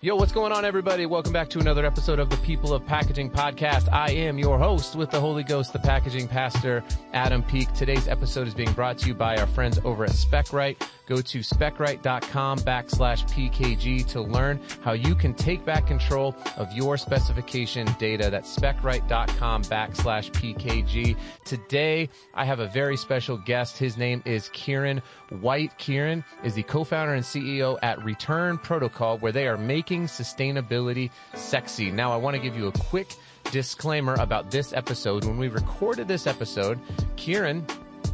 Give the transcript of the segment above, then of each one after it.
Yo, what's going on, everybody? Welcome back to another episode of the People of Packaging podcast. I am your host with the Holy Ghost, the packaging pastor, Adam Peak. Today's episode is being brought to you by our friends over at SpecRite. Go to SpecRite.com/PKG to learn how you can take back control of your specification data. That's SpecRite.com/PKG. Today, I have a very special guest. His name is Kieran White. Kieran is the co-founder and CEO at Return Protocol, where they are making sustainability sexy. Now, I want to give you a quick disclaimer about this episode. When we recorded this episode, Kieran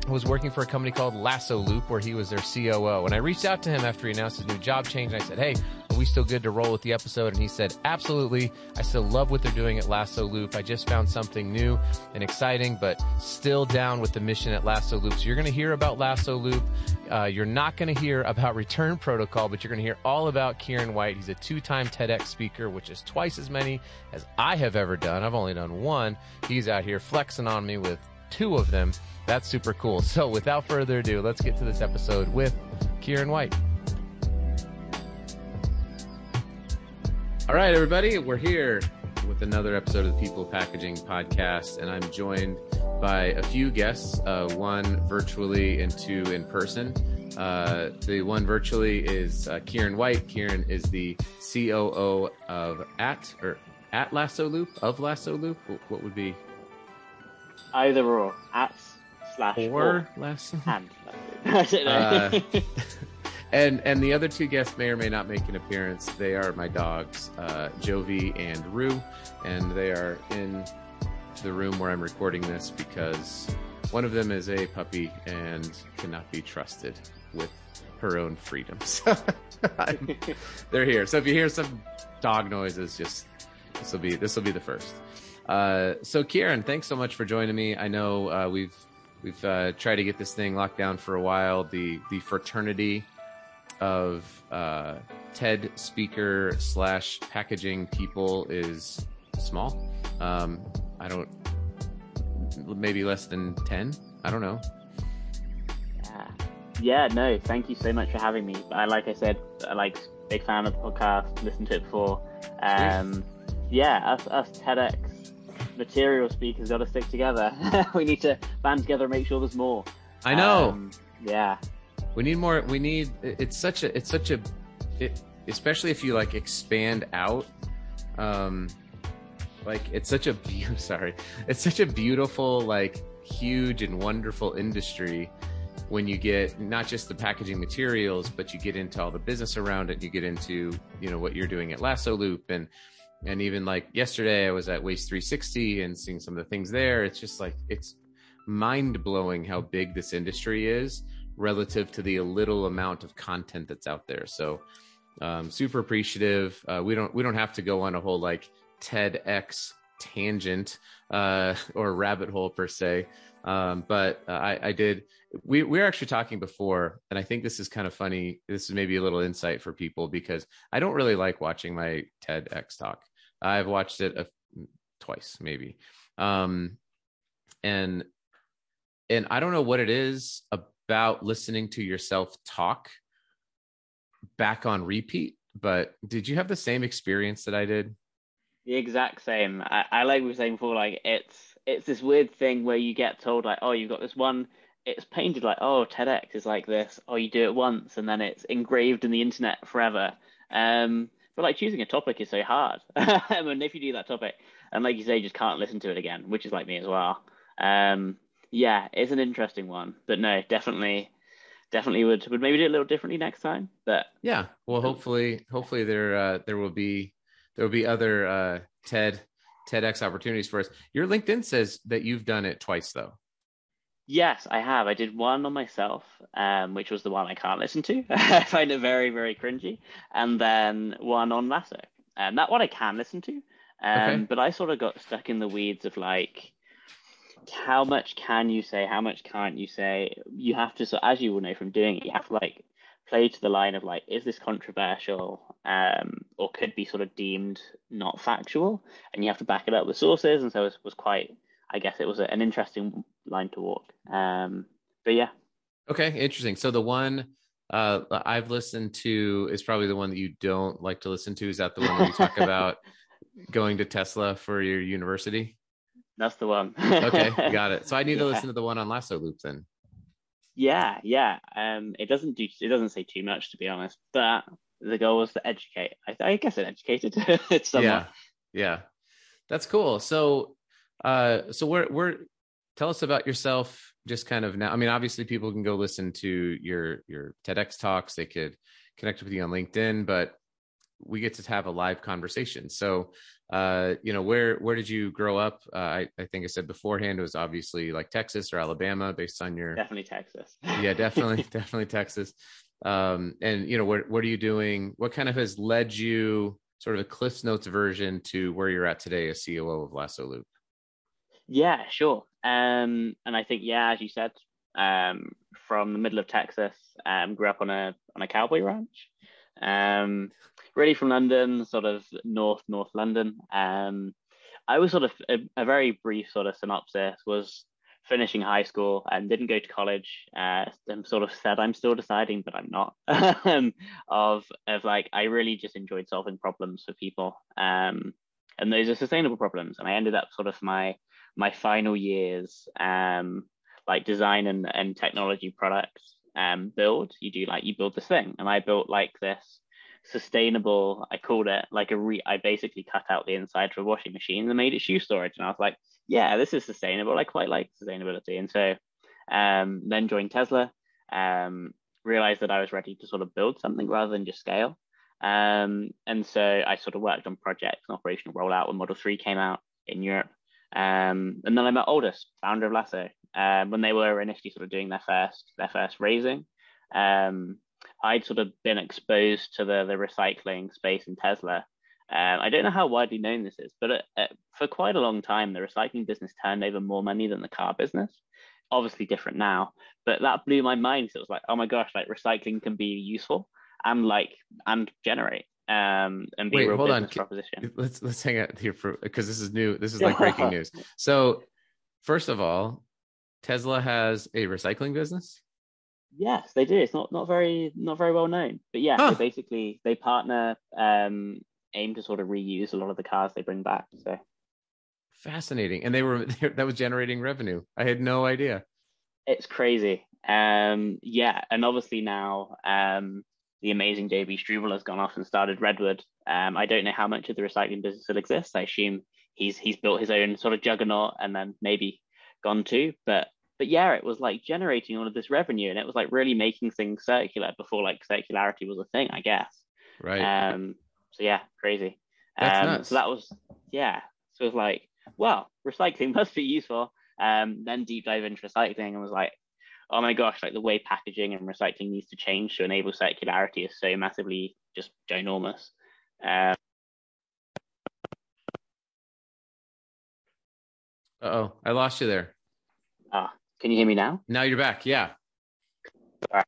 was working for a company called Lasso Loop, where he was their COO. And I reached out to him after he announced his new job change, and I said, hey, are we still good to roll with the episode? And he said, absolutely. I still love what they're doing at Lasso Loop. I just found something new and exciting, but still down with the mission at Lasso Loop. So you're going to hear about Lasso Loop. You're not going to hear about Return Protocol, but you're going to hear all about Kieran White. He's a two-time TEDx speaker, which is twice as many as I have ever done. I've only done one. He's out here flexing on me with two of them. That's super cool. So without further ado, let's get to this episode with Kieran White. All right, everybody, we're here with another episode of the People Packaging Podcast, and I'm joined by a few guests, one virtually and two in person. The one virtually is Kieran White. Kieran is the COO of Lasso Loop. What would be? Either or, / or. Lasso. And Lasso. I don't know. And the other two guests may or may not make an appearance. They are my dogs, Jovi and Rue, and they are in the room where I'm recording this because one of them is a puppy and cannot be trusted with her own freedoms. They're here. So if you hear some dog noises, just this will be the first. So Kieran, thanks so much for joining me. I know we've tried to get this thing locked down for a while. The fraternity of TED speaker / packaging people is small. Maybe less than 10. I don't know. Yeah. No, thank you so much for having me. Like I said, big fan of the podcast. Listened to it before. Us TEDx material speakers got to stick together. We need to band together and make sure there's more. I know. We need more. It's such a, especially if you like expand out, it's such a beautiful, like huge and wonderful industry when you get not just the packaging materials, but you get into all the business around it. You get into, what you're doing at Lasso Loop and even like yesterday I was at Waste360 and seeing some of the things there. It's just like, it's mind blowing how big this industry is relative to the little amount of content that's out there. So super appreciative. We don't have to go on a whole like TEDx tangent or rabbit hole per se. We were actually talking before, and I think this is kind of funny. This is maybe a little insight for people because I don't really like watching my TEDx talk. I've watched it twice maybe. And I don't know what it is about listening to yourself talk back on repeat, but did you have the same experience that I did? The exact same. I like we were saying before, like it's this weird thing where you get told like, oh, you've got this one, it's painted like, oh, TEDx is like this, or you do it once and then it's engraved in the internet forever. But like choosing a topic is so hard. And if you do that topic and like you say, you just can't listen to it again, which is like me as well. Yeah, it's an interesting one, but no, definitely would maybe do it a little differently next time. But yeah, well, hopefully there will be other TEDx opportunities for us. Your LinkedIn says that you've done it twice though. Yes, I have. I did one on myself, which was the one I can't listen to. I find it very, very cringy, and then one on Lasso, and that one I can listen to. Okay. But I sort of got stuck in the weeds of like, how much can you say? How much can't you say? You have to, so as you will know from doing it, you have to like play to the line of like, is this controversial or could be sort of deemed not factual? And you have to back it up with sources. And so it was quite, I guess it was an interesting line to walk. But yeah. Okay. Interesting. So the one I've listened to, it's probably the one that you don't like to listen to. Is that the one where you talk about going to Tesla for your university? That's the one. Okay, got it. So I need to listen to the one on Lasso Loop then. Yeah. It doesn't say too much, to be honest, but the goal was to educate. I guess it educated. Yeah. That's cool. So, so tell us about yourself just kind of now. I mean, obviously people can go listen to your TEDx talks. They could connect with you on LinkedIn, but we get to have a live conversation. So, where did you grow up? I think I said beforehand, it was obviously like Texas or Alabama based on your... Definitely Texas. Yeah, definitely Texas. And what are you doing? What kind of has led you, sort of a Cliff's Notes version, to where you're at today as COO of Lasso Loop? Yeah, sure. And I think, as you said, from the middle of Texas, grew up on a cowboy ranch. Really from London, sort of north London. I was sort of a very brief sort of synopsis was finishing high school and didn't go to college. And sort of said I'm still deciding, but I'm not. I really just enjoyed solving problems for people, and those are sustainable problems. And I ended up sort of my final years design and technology products build. You build this thing, and I built like this sustainable, I called it like I basically cut out the inside of a washing machine and made it shoe storage. And I was like, yeah, this is sustainable. I quite like sustainability. And so then joined Tesla, realized that I was ready to sort of build something rather than just scale. And so I sort of worked on projects and operational rollout when Model 3 came out in Europe. And then I met Aldous, founder of Lasso, when they were initially sort of doing their first raising. I'd sort of been exposed to the recycling space in Tesla. I don't know how widely known this is, but for quite a long time, the recycling business turned over more money than the car business. Obviously different now, but that blew my mind. So it was like, oh my gosh, like recycling can be useful and generate and be... Wait, a real business proposition. Let's hang out here because this is new. This is like breaking news. So first of all, Tesla has a recycling business? Yes, they do. It's not very well known, but yeah, huh. So basically they partner, aim to sort of reuse a lot of the cars they bring back. So fascinating, and that was generating revenue. I had no idea. It's crazy. And obviously now, the amazing J.B. Struble has gone off and started Redwood. I don't know how much of the recycling business still exists. I assume he's built his own sort of juggernaut and then maybe gone too, but. But yeah, it was like generating all of this revenue, and it was like really making things circular before like circularity was a thing, I guess. Right. So yeah, crazy. That's nuts. So that was, yeah. So it was like, well, recycling must be useful. Then deep dive into recycling and was like, oh my gosh, like the way packaging and recycling needs to change to enable circularity is so massively just ginormous. Uh-oh, I lost you there. Ah. Can you hear me now? Now you're back. Yeah. All right.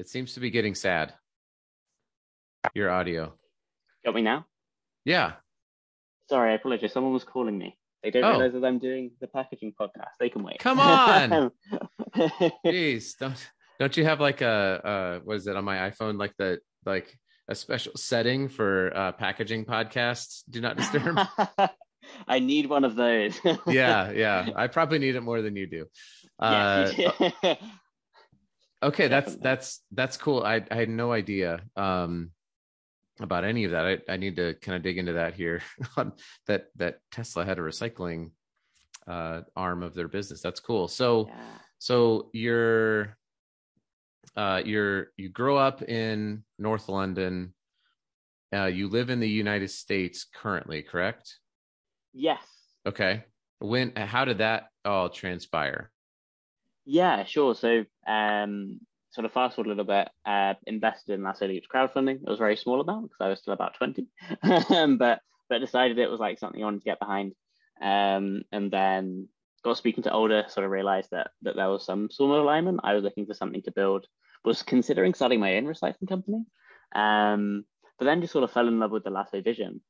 It seems to be getting sad. Your audio. Got me now? Yeah. Sorry, I apologize. Someone was calling me. They don't realize that I'm doing the packaging podcast. They can wait. Come on. Jeez, don't you have like what is it on my iPhone? Like a special setting for packaging podcasts? Do not disturb. I need one of those. Yeah. I probably need it more than you do. Yeah. Okay, that's cool. I had no idea about any of that. I need to kind of dig into that here. that Tesla had a recycling arm of their business. That's cool. So So you grow up in North London. You live in the United States currently, correct? Yes. Okay. How did that all transpire? Yeah, sure. So, sort of fast forward a little bit, invested in Lasso Loop's crowdfunding. It was a very small amount because I was still about 20, but decided it was like something I wanted to get behind. And then got speaking to Aldous, sort of realized that there was some sort of alignment. I was looking for something to build, was considering starting my own recycling company. But then just sort of fell in love with the Lasso vision,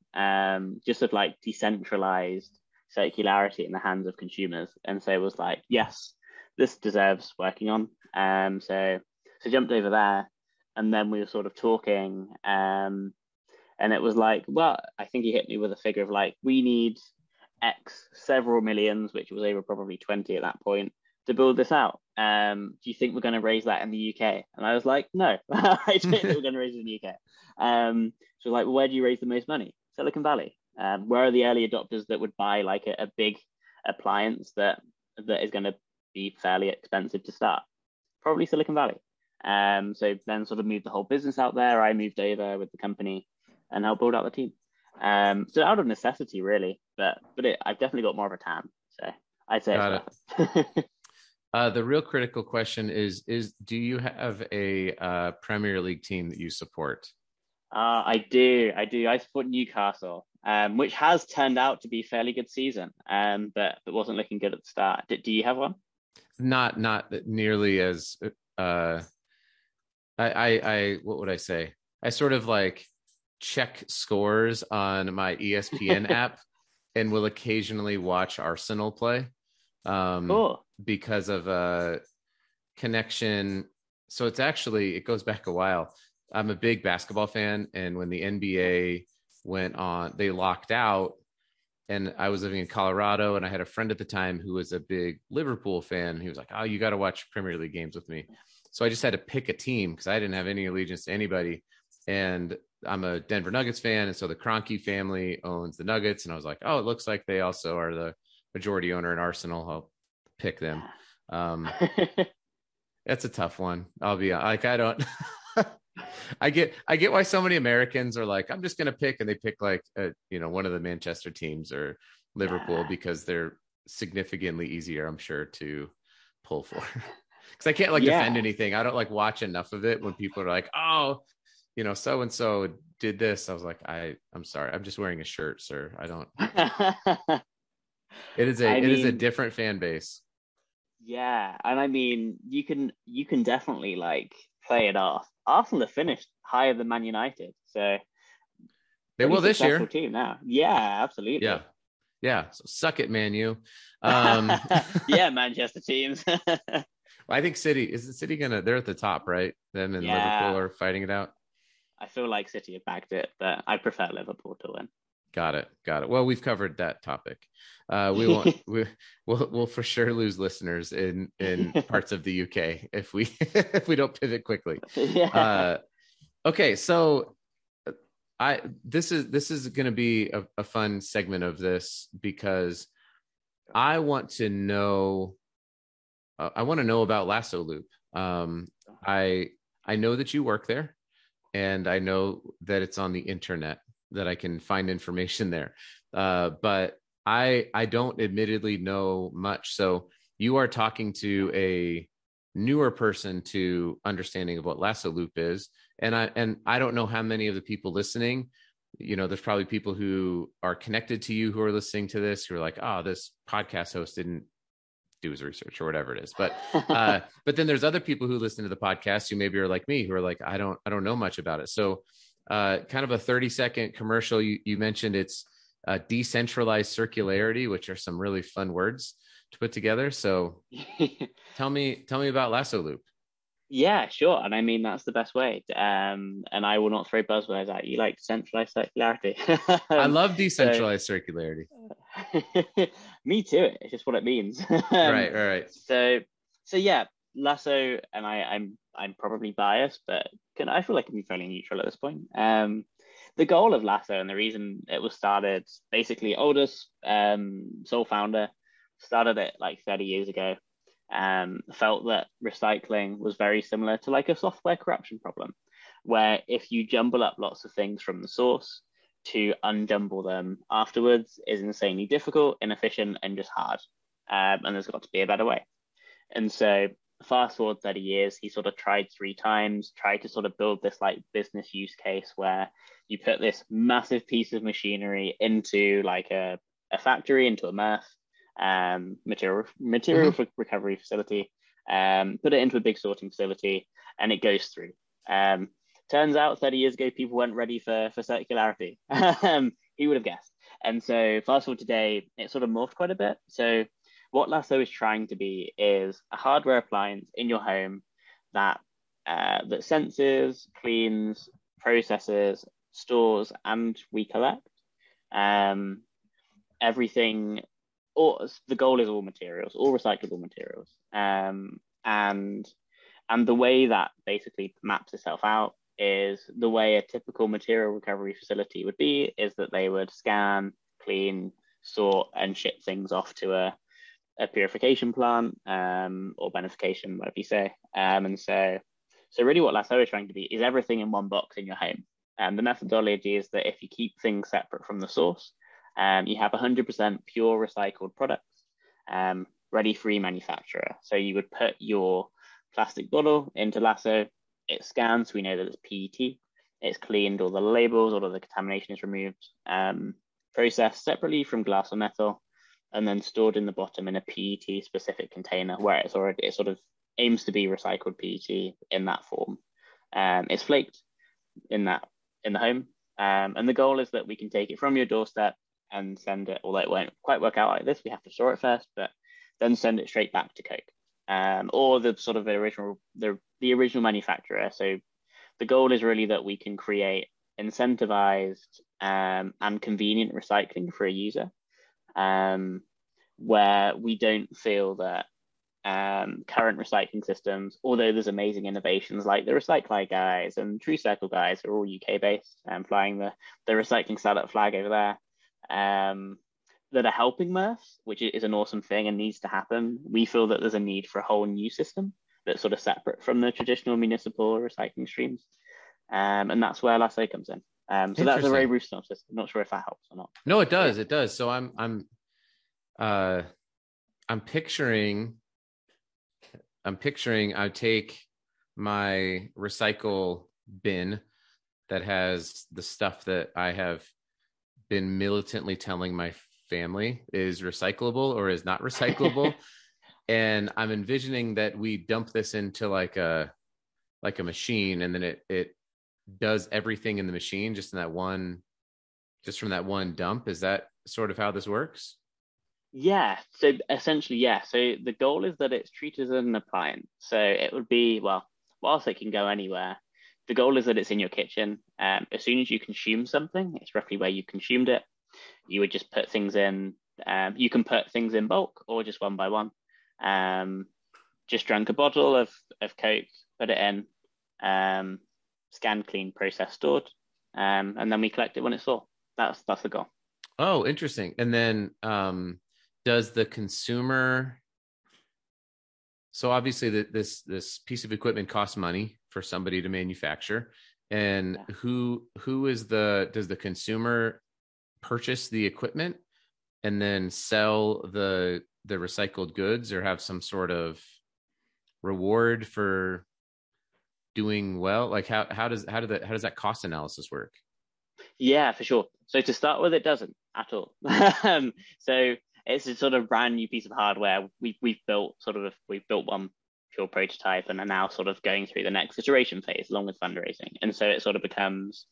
just of like decentralized circularity in the hands of consumers. And so it was like, yes, this deserves working on. So jumped over there, and then we were sort of talking, and it was like, well, I think he hit me with a figure of like, we need X several millions, which was over probably 20 at that point, to build this out. Do you think we're going to raise that in the UK? And I was like, no, I don't think we're going to raise it in the UK. So like, where do you raise the most money? Silicon Valley. Where are the early adopters that would buy like a big appliance that is going to be fairly expensive to start? Probably Silicon Valley. So then sort of moved the whole business out there. I moved over with the company and I'll build out the team. So out of necessity, really, but I've definitely got more of a TAM. So I'd say it's the real critical question is do you have a Premier League team that you support? I do. I support Newcastle, which has turned out to be a fairly good season, but it wasn't looking good at the start. Do you have one? Not nearly as. I what would I say? I sort of like check scores on my ESPN app and will occasionally watch Arsenal play cool. because of a connection. So it goes back a while. I'm a big basketball fan. And when the NBA went on, they locked out, and I was living in Colorado, and I had a friend at the time who was a big Liverpool fan. He was like, oh, you got to watch Premier League games with me. So I just had to pick a team because I didn't have any allegiance to anybody. And I'm a Denver Nuggets fan. And so the Kroenke family owns the Nuggets. And I was like, oh, it looks like they also are the majority owner in Arsenal. I'll pick them. That's a tough one. I'll be like, I don't... I get why so many Americans are like, I'm just going to pick, and they pick like, one of the Manchester teams or Liverpool because they're significantly easier, I'm sure, to pull for. Because I can't defend anything. I don't watch enough of it when people are like, oh, so-and-so did this. I was like, I'm sorry. I'm just wearing a shirt, sir. I don't. It is a different fan base. Yeah. And I mean, you can definitely play it off. Arsenal have finished higher than Man United, so they will this year. Team now, yeah, absolutely, yeah. So suck it, Man U. Yeah, Manchester teams. Well, I think City they're at the top, right? Them and Liverpool are fighting it out. I feel like City have bagged it, but I prefer Liverpool to win. Got it. Well, we've covered that topic. We won't. we'll for sure lose listeners in parts of the UK if we don't pivot quickly. Yeah. Okay, so this is going to be a fun segment of this because I want to know. I want to know about Lasso Loop. I know that you work there, and I know that it's on the internet, that I can find information there. But I don't admittedly know much. So you are talking to a newer person to understanding of what Lasso Loop is. And I don't know how many of the people listening, there's probably people who are connected to you who are listening to this, who are like, oh, this podcast host didn't do his research or whatever it is. But, but then there's other people who listen to the podcast who maybe are like me, who are like, I don't know much about it. So kind of a 30-second commercial. You mentioned it's decentralized circularity, which are some really fun words to put together. So tell me about Lasso Loop. Yeah, sure. And I mean, that's the best way. And I will not throw buzzwords at you like decentralized circularity. I love decentralized circularity. Me too. It's just what it means. Right. So yeah, Lasso, and I'm probably biased, but I feel like I can be fairly neutral at this point. The goal of Lasso and the reason it was started, basically Aldous, sole founder, started it 30 years ago, felt that recycling was very similar to a software corruption problem, where if you jumble up lots of things from the source, to unjumble them afterwards is insanely difficult, inefficient, and just hard. And there's got to be a better way. And so fast forward 30 years, he sort of tried three times, tried to sort of build this business use case where you put this massive piece of machinery into a factory, into a MRF, material mm-hmm. recovery facility, put it into a big sorting facility, and it goes through. Turns out 30 years ago, people weren't ready for circularity. Who would have guessed? And so fast forward today, it sort of morphed quite a bit. So what Lasso is trying to be is a hardware appliance in your home that that senses, cleans, processes, stores, and we collect everything. Or the goal is all materials, all recyclable materials, and the way that basically maps itself out is the way a typical material recovery facility would be is that they would scan, clean, sort, and ship things off to a purification plant or benefication, whatever you say. And so really what Lasso is trying to be is everything in one box in your home. And the methodology is that if you keep things separate from the source, you have 100% pure recycled products, ready for manufacturer. So you would put your plastic bottle into Lasso, it scans, so we know that it's PET, it's cleaned, all the labels, all of the contamination is removed, processed separately from glass or metal, and then stored in the bottom in a PET specific container where it's already, it sort of aims to be recycled PET in that form. It's flaked in the home. And the goal is that we can take it from your doorstep and send it, although it won't quite work out like this, we have to store it first, but then send it straight back to Coke or the sort of the original manufacturer. So the goal is really that we can create incentivized and convenient recycling for a user where we don't feel that current recycling systems, although there's amazing innovations like the Recycli guys and TrueCircle guys who are all UK based and flying the recycling startup flag over there, that are helping MRFs, which is an awesome thing and needs to happen. We feel that there's a need for a whole new system that's sort of separate from the traditional municipal recycling streams. And that's where Lasso comes in. So that's a very brief synopsis. I'm not sure if that helps or not. No, it does. It does. So I'm picturing I take my recycle bin that has the stuff that I have been militantly telling my family is recyclable or is not recyclable. And I'm envisioning that we dump this into like a machine, and then it does everything in the machine just from that one dump. Is that sort of how this works? Yeah. So essentially, yeah. So the goal is that it's treated as an appliance. So it would be, well, whilst it can go anywhere, the goal is that it's in your kitchen. As soon as you consume something, it's roughly where you consumed it. You would just put things in. You can put things in bulk or just one by one. Just drank a bottle of Coke, put it in, scan, clean, process, stored, and then we collect it when it's full. That's the goal. Oh, interesting. And then does the consumer? So obviously, this piece of equipment costs money for somebody to manufacture, and yeah. Does the consumer purchase the equipment and then sell the recycled goods, or have some sort of reward for doing well? Like how does that cost analysis work? Yeah, for sure. So to start with, it doesn't at all. So it's a sort of brand new piece of hardware. We've built one pure prototype and are now sort of going through the next iteration phase along with fundraising. And so it sort of becomes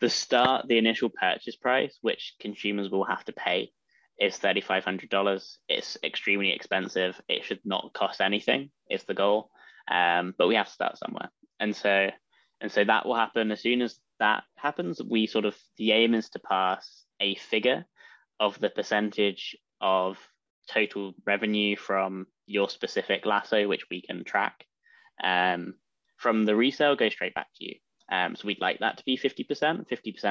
the initial purchase price, which consumers will have to pay, is $3,500. It's extremely expensive. It should not cost anything. It's the goal. But we have to start somewhere. And so that will happen. As soon as that happens, the aim is to pass a figure of the percentage of total revenue from your specific Lasso, which we can track, from the resale goes straight back to you. So we'd like that to be 50%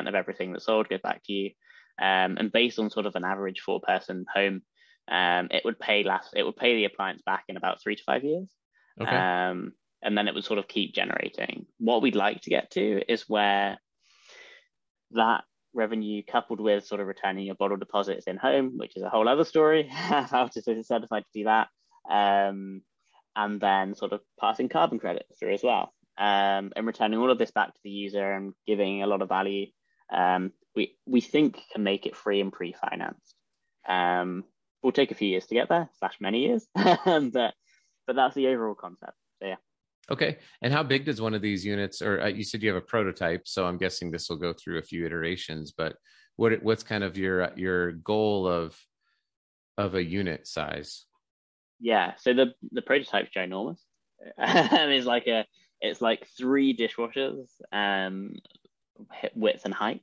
of everything that's sold goes back to you. And based on sort of an average 4-person home, it would pay the appliance back in about 3 to 5 years. Okay. And then it would sort of keep generating. What we'd like to get to is where that revenue coupled with sort of returning your bottle deposits in home, which is a whole other story, how to certify to do that, and then sort of passing carbon credits through as well, and returning all of this back to the user and giving a lot of value, we think can make it free and pre-financed. We'll take a few years to get there, /many years, but that's the overall concept. So yeah. Okay. And how big does one of these units, or you said you have a prototype, so I'm guessing this will go through a few iterations, but what's kind of your goal of a unit size? Yeah, so the prototype's ginormous. It's like three dishwashers, width and height.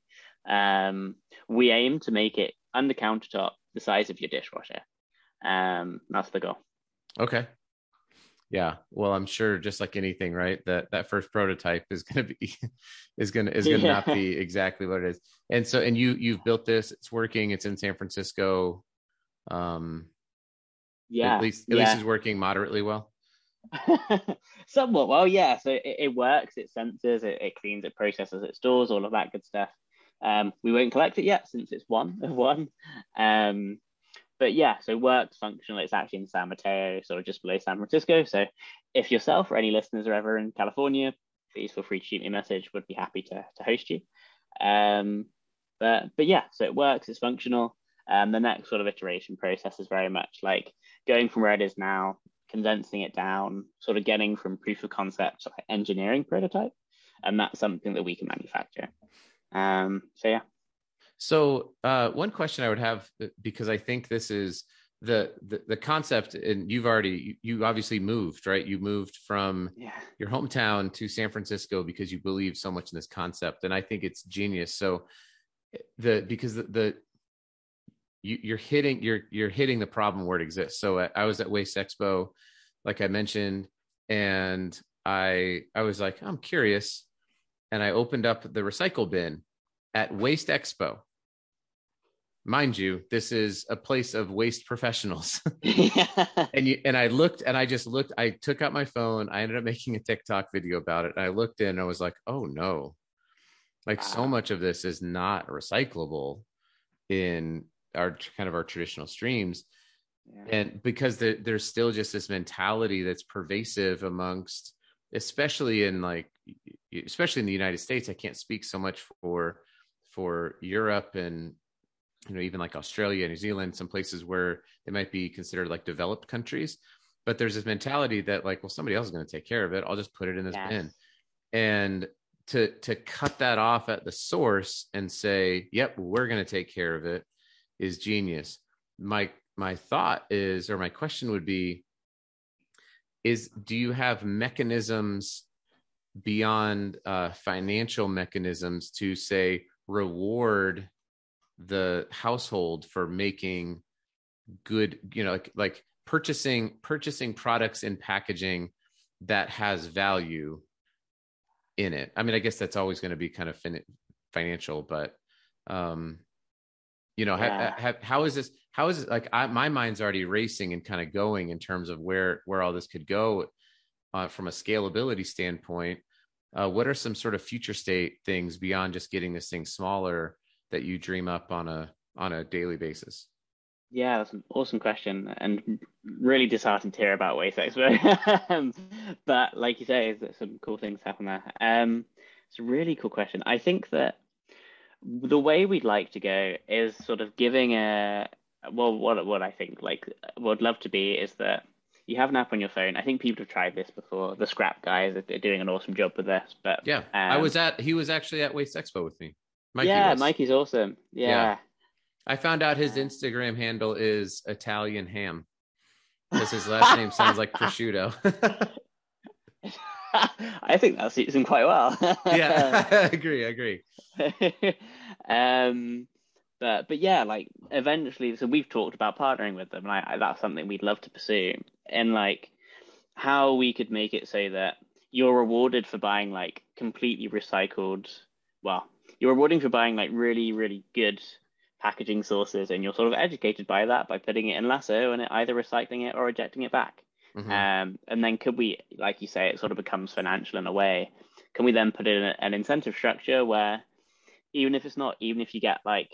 We aim to make it on the countertop the size of your dishwasher. That's the goal. Okay. Yeah. Well, I'm sure, just like anything, right? That first prototype is gonna not be exactly what it is. And so, and you've built this. It's working. It's in San Francisco. At least it's working moderately well. Somewhat well, yeah. So it works. It senses. It cleans. It processes. It stores. All of that good stuff. We won't collect it yet since it's one. But yeah, so works, functional. It's actually in San Mateo, sort of just below San Francisco. So if yourself or any listeners are ever in California, please feel free to shoot me a message. Would be happy to host you. But yeah, so it works, it's functional. The next sort of iteration process is very much like going from where it is now, condensing it down, sort of getting from proof of concept to like engineering prototype. And that's something that we can manufacture. So yeah. So one question I would have, because I think this is the concept, and you obviously moved, right? You moved from your hometown to San Francisco because you believe so much in this concept. And I think it's genius. So you're hitting the problem where it exists. So I was at Waste Expo, like I mentioned, and I was like, I'm curious. And I opened up the recycle bin at Waste Expo. Mind you, this is a place of waste professionals. And I looked, I took out my phone. I ended up making a TikTok video about it. And I looked in and I was like, oh no, like so much of this is not recyclable in our traditional streams. Yeah. And because there's still just this mentality that's pervasive amongst, especially in the United States. I can't speak so much for Europe and, you know, even like Australia, New Zealand, some places where they might be considered like developed countries, but there's this mentality that like, well, somebody else is going to take care of it. I'll just put it in this bin. And to cut that off at the source and say, yep, we're going to take care of it is genius. My thought is, or my question would be, do you have mechanisms beyond financial mechanisms to say, reward the household for making good, you know, like purchasing products and packaging that has value in it. I mean, I guess that's always going to be kind of financial, but how is this like my mind's already racing and kind of going in terms of where all this could go from a scalability standpoint. What are some sort of future state things beyond just getting this thing smaller that you dream up on a daily basis? Yeah, that's an awesome question, and really disheartened to hear about Waste Expo. But like you say, some cool things happen there. It's a really cool question. I think that the way we'd like to go is sort of giving what I think like would love to be is that you have an app on your phone. I think people have tried this before. The Scrap guys are doing an awesome job with this. But yeah, he was actually at Waste Expo with me. Mikey's awesome. Yeah. I found out his Instagram handle is Italian Ham, because his last name sounds like prosciutto. I think that suits him quite well. Yeah, I agree. But yeah, like eventually, so we've talked about partnering with them, and that's something we'd love to pursue, and like how we could make it so that you're rewarding for buying like really, really good packaging sources, and you're sort of educated by that by putting it in Lasso and either recycling it or rejecting it back. Mm-hmm. And then could we, like you say, it sort of becomes financial in a way. Can we then put in an incentive structure where even if you get like,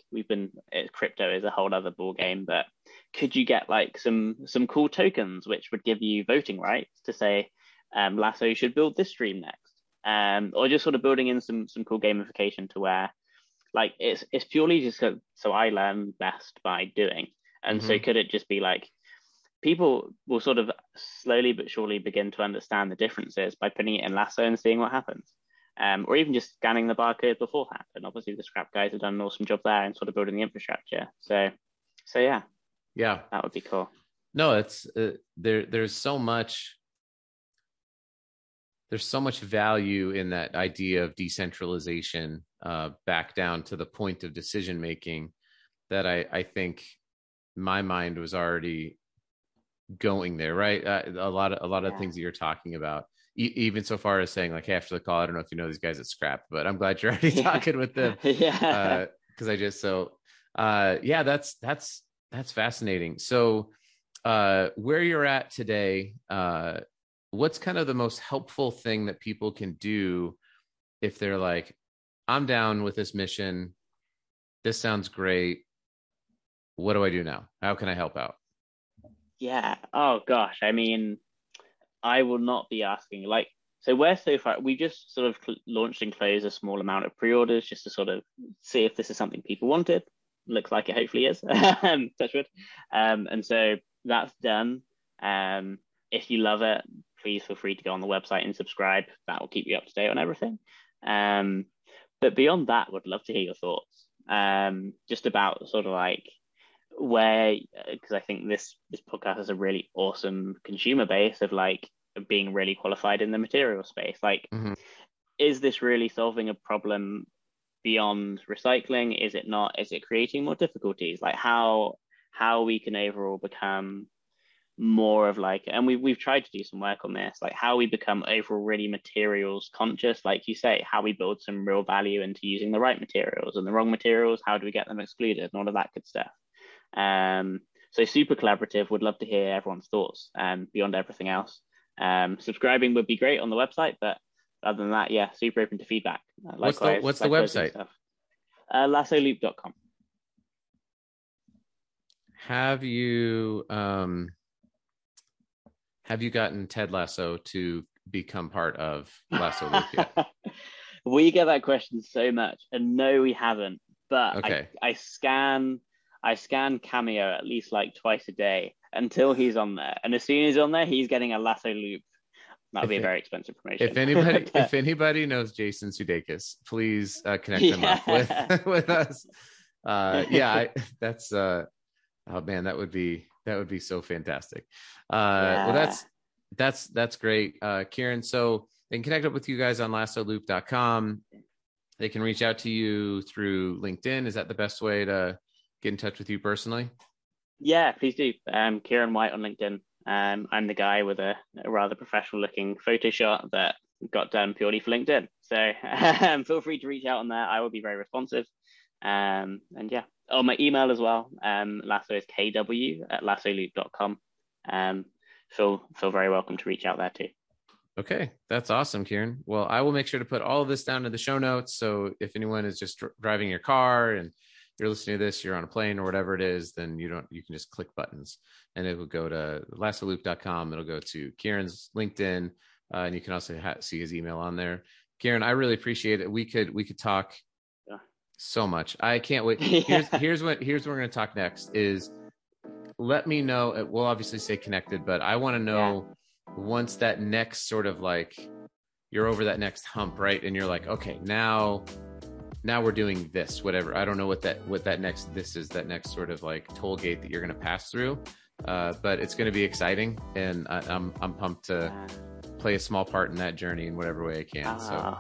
crypto is a whole other ball game, but could you get like some cool tokens, which would give you voting rights to say, Lasso should build this stream next. Or just sort of building in some cool gamification to where like it's purely just so I learn best by doing. And mm-hmm. So could it just be like people will sort of slowly but surely begin to understand the differences by putting it in Lasso and seeing what happens, or even just scanning the barcode beforehand. And obviously the Scrap guys have done an awesome job there and sort of building the infrastructure. So yeah, that would be cool. No, it's there's so much. There's so much value in that idea of decentralization back down to the point of decision making that I think my mind was already going there, right? A lot of things that you're talking about, even so far as saying like, hey, after the call, I don't know if you know these guys at Scrap, but I'm glad you're already talking with them. Because I just that's fascinating. So where you're at today, what's kind of the most helpful thing that people can do if they're like, I'm down with this mission. This sounds great. What do I do now? How can I help out? Yeah. Oh gosh. I mean, I will not be asking like, so where so far, we just sort of launched and closed a small amount of pre-orders just to sort of see if this is something people wanted. Looks like it hopefully is. Touch wood. And so that's done. If you love it, please feel free to go on the website and subscribe. That will keep you up to date on everything. But beyond that, would love to hear your thoughts just about sort of like where, because I think this podcast has a really awesome consumer base of like being really qualified in the material space. Like, is this really solving a problem beyond recycling? Is it not? Is it creating more difficulties? Like how we can overall become more of like, and we've tried to do some work on this, like how we become overall really materials conscious, like you say, how we build some real value into using the right materials and the wrong materials, how do we get them excluded and all of that good stuff. So super collaborative, would love to hear everyone's thoughts beyond everything else. Subscribing would be great on the website, but other than that, yeah, super open to feedback. Likewise, what's the website? Lassoloop.com. Have you gotten Ted Lasso to become part of Lasso Loop yet? We get that question so much, and no, we haven't. But okay. I scan Cameo at least like twice a day until he's on there, and as soon as he's on there, he's getting a Lasso Loop. That'll be a very expensive promotion. If anybody knows Jason Sudeikis, please connect him up with us. Oh man, that would be so fantastic. Well, that's great, Kieran. So they can connect up with you guys on lassoloop.com. They can reach out to you through LinkedIn. Is that the best way to get in touch with you personally? Yeah, please do. Kieran White on LinkedIn. I'm the guy with a rather professional looking Photoshop that got done purely for LinkedIn. So feel free to reach out on there. I will be very responsive. Oh, my email as well. Lasso is kw@lassoloop.com. Feel very welcome to reach out there too. Okay. That's awesome, Kieran. Well, I will make sure to put all of this down in the show notes. So if anyone is just driving your car and you're listening to this, you're on a plane or whatever it is, then you can just click buttons and it will go to lassoloop.com. It'll go to Kieran's LinkedIn and you can also see his email on there. Kieran, I really appreciate it. We could talk so much. I can't wait. Here's what we're going to talk next is, let me know. We'll obviously stay connected, but I want to know once that next sort of like you're over that next hump, right? And you're like, okay, now we're doing this, whatever. I don't know what that next, this is that next sort of like toll gate that you're going to pass through. But it's going to be exciting. And I'm pumped to play a small part in that journey in whatever way I can. So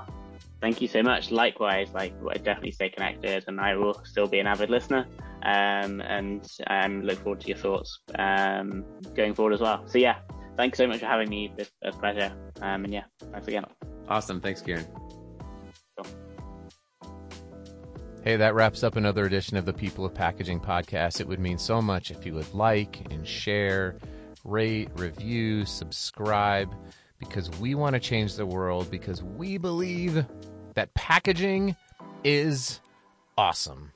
thank you so much. Likewise, I definitely stay connected, and I will still be an avid listener, and look forward to your thoughts going forward as well. So yeah, thanks so much for having me. It's a pleasure. And yeah, thanks again. Awesome. Thanks, Kieran. Cool. Hey, that wraps up another edition of the People of Packaging podcast. It would mean so much if you would like and share, rate, review, subscribe, because we want to change the world, because we believe that packaging is awesome.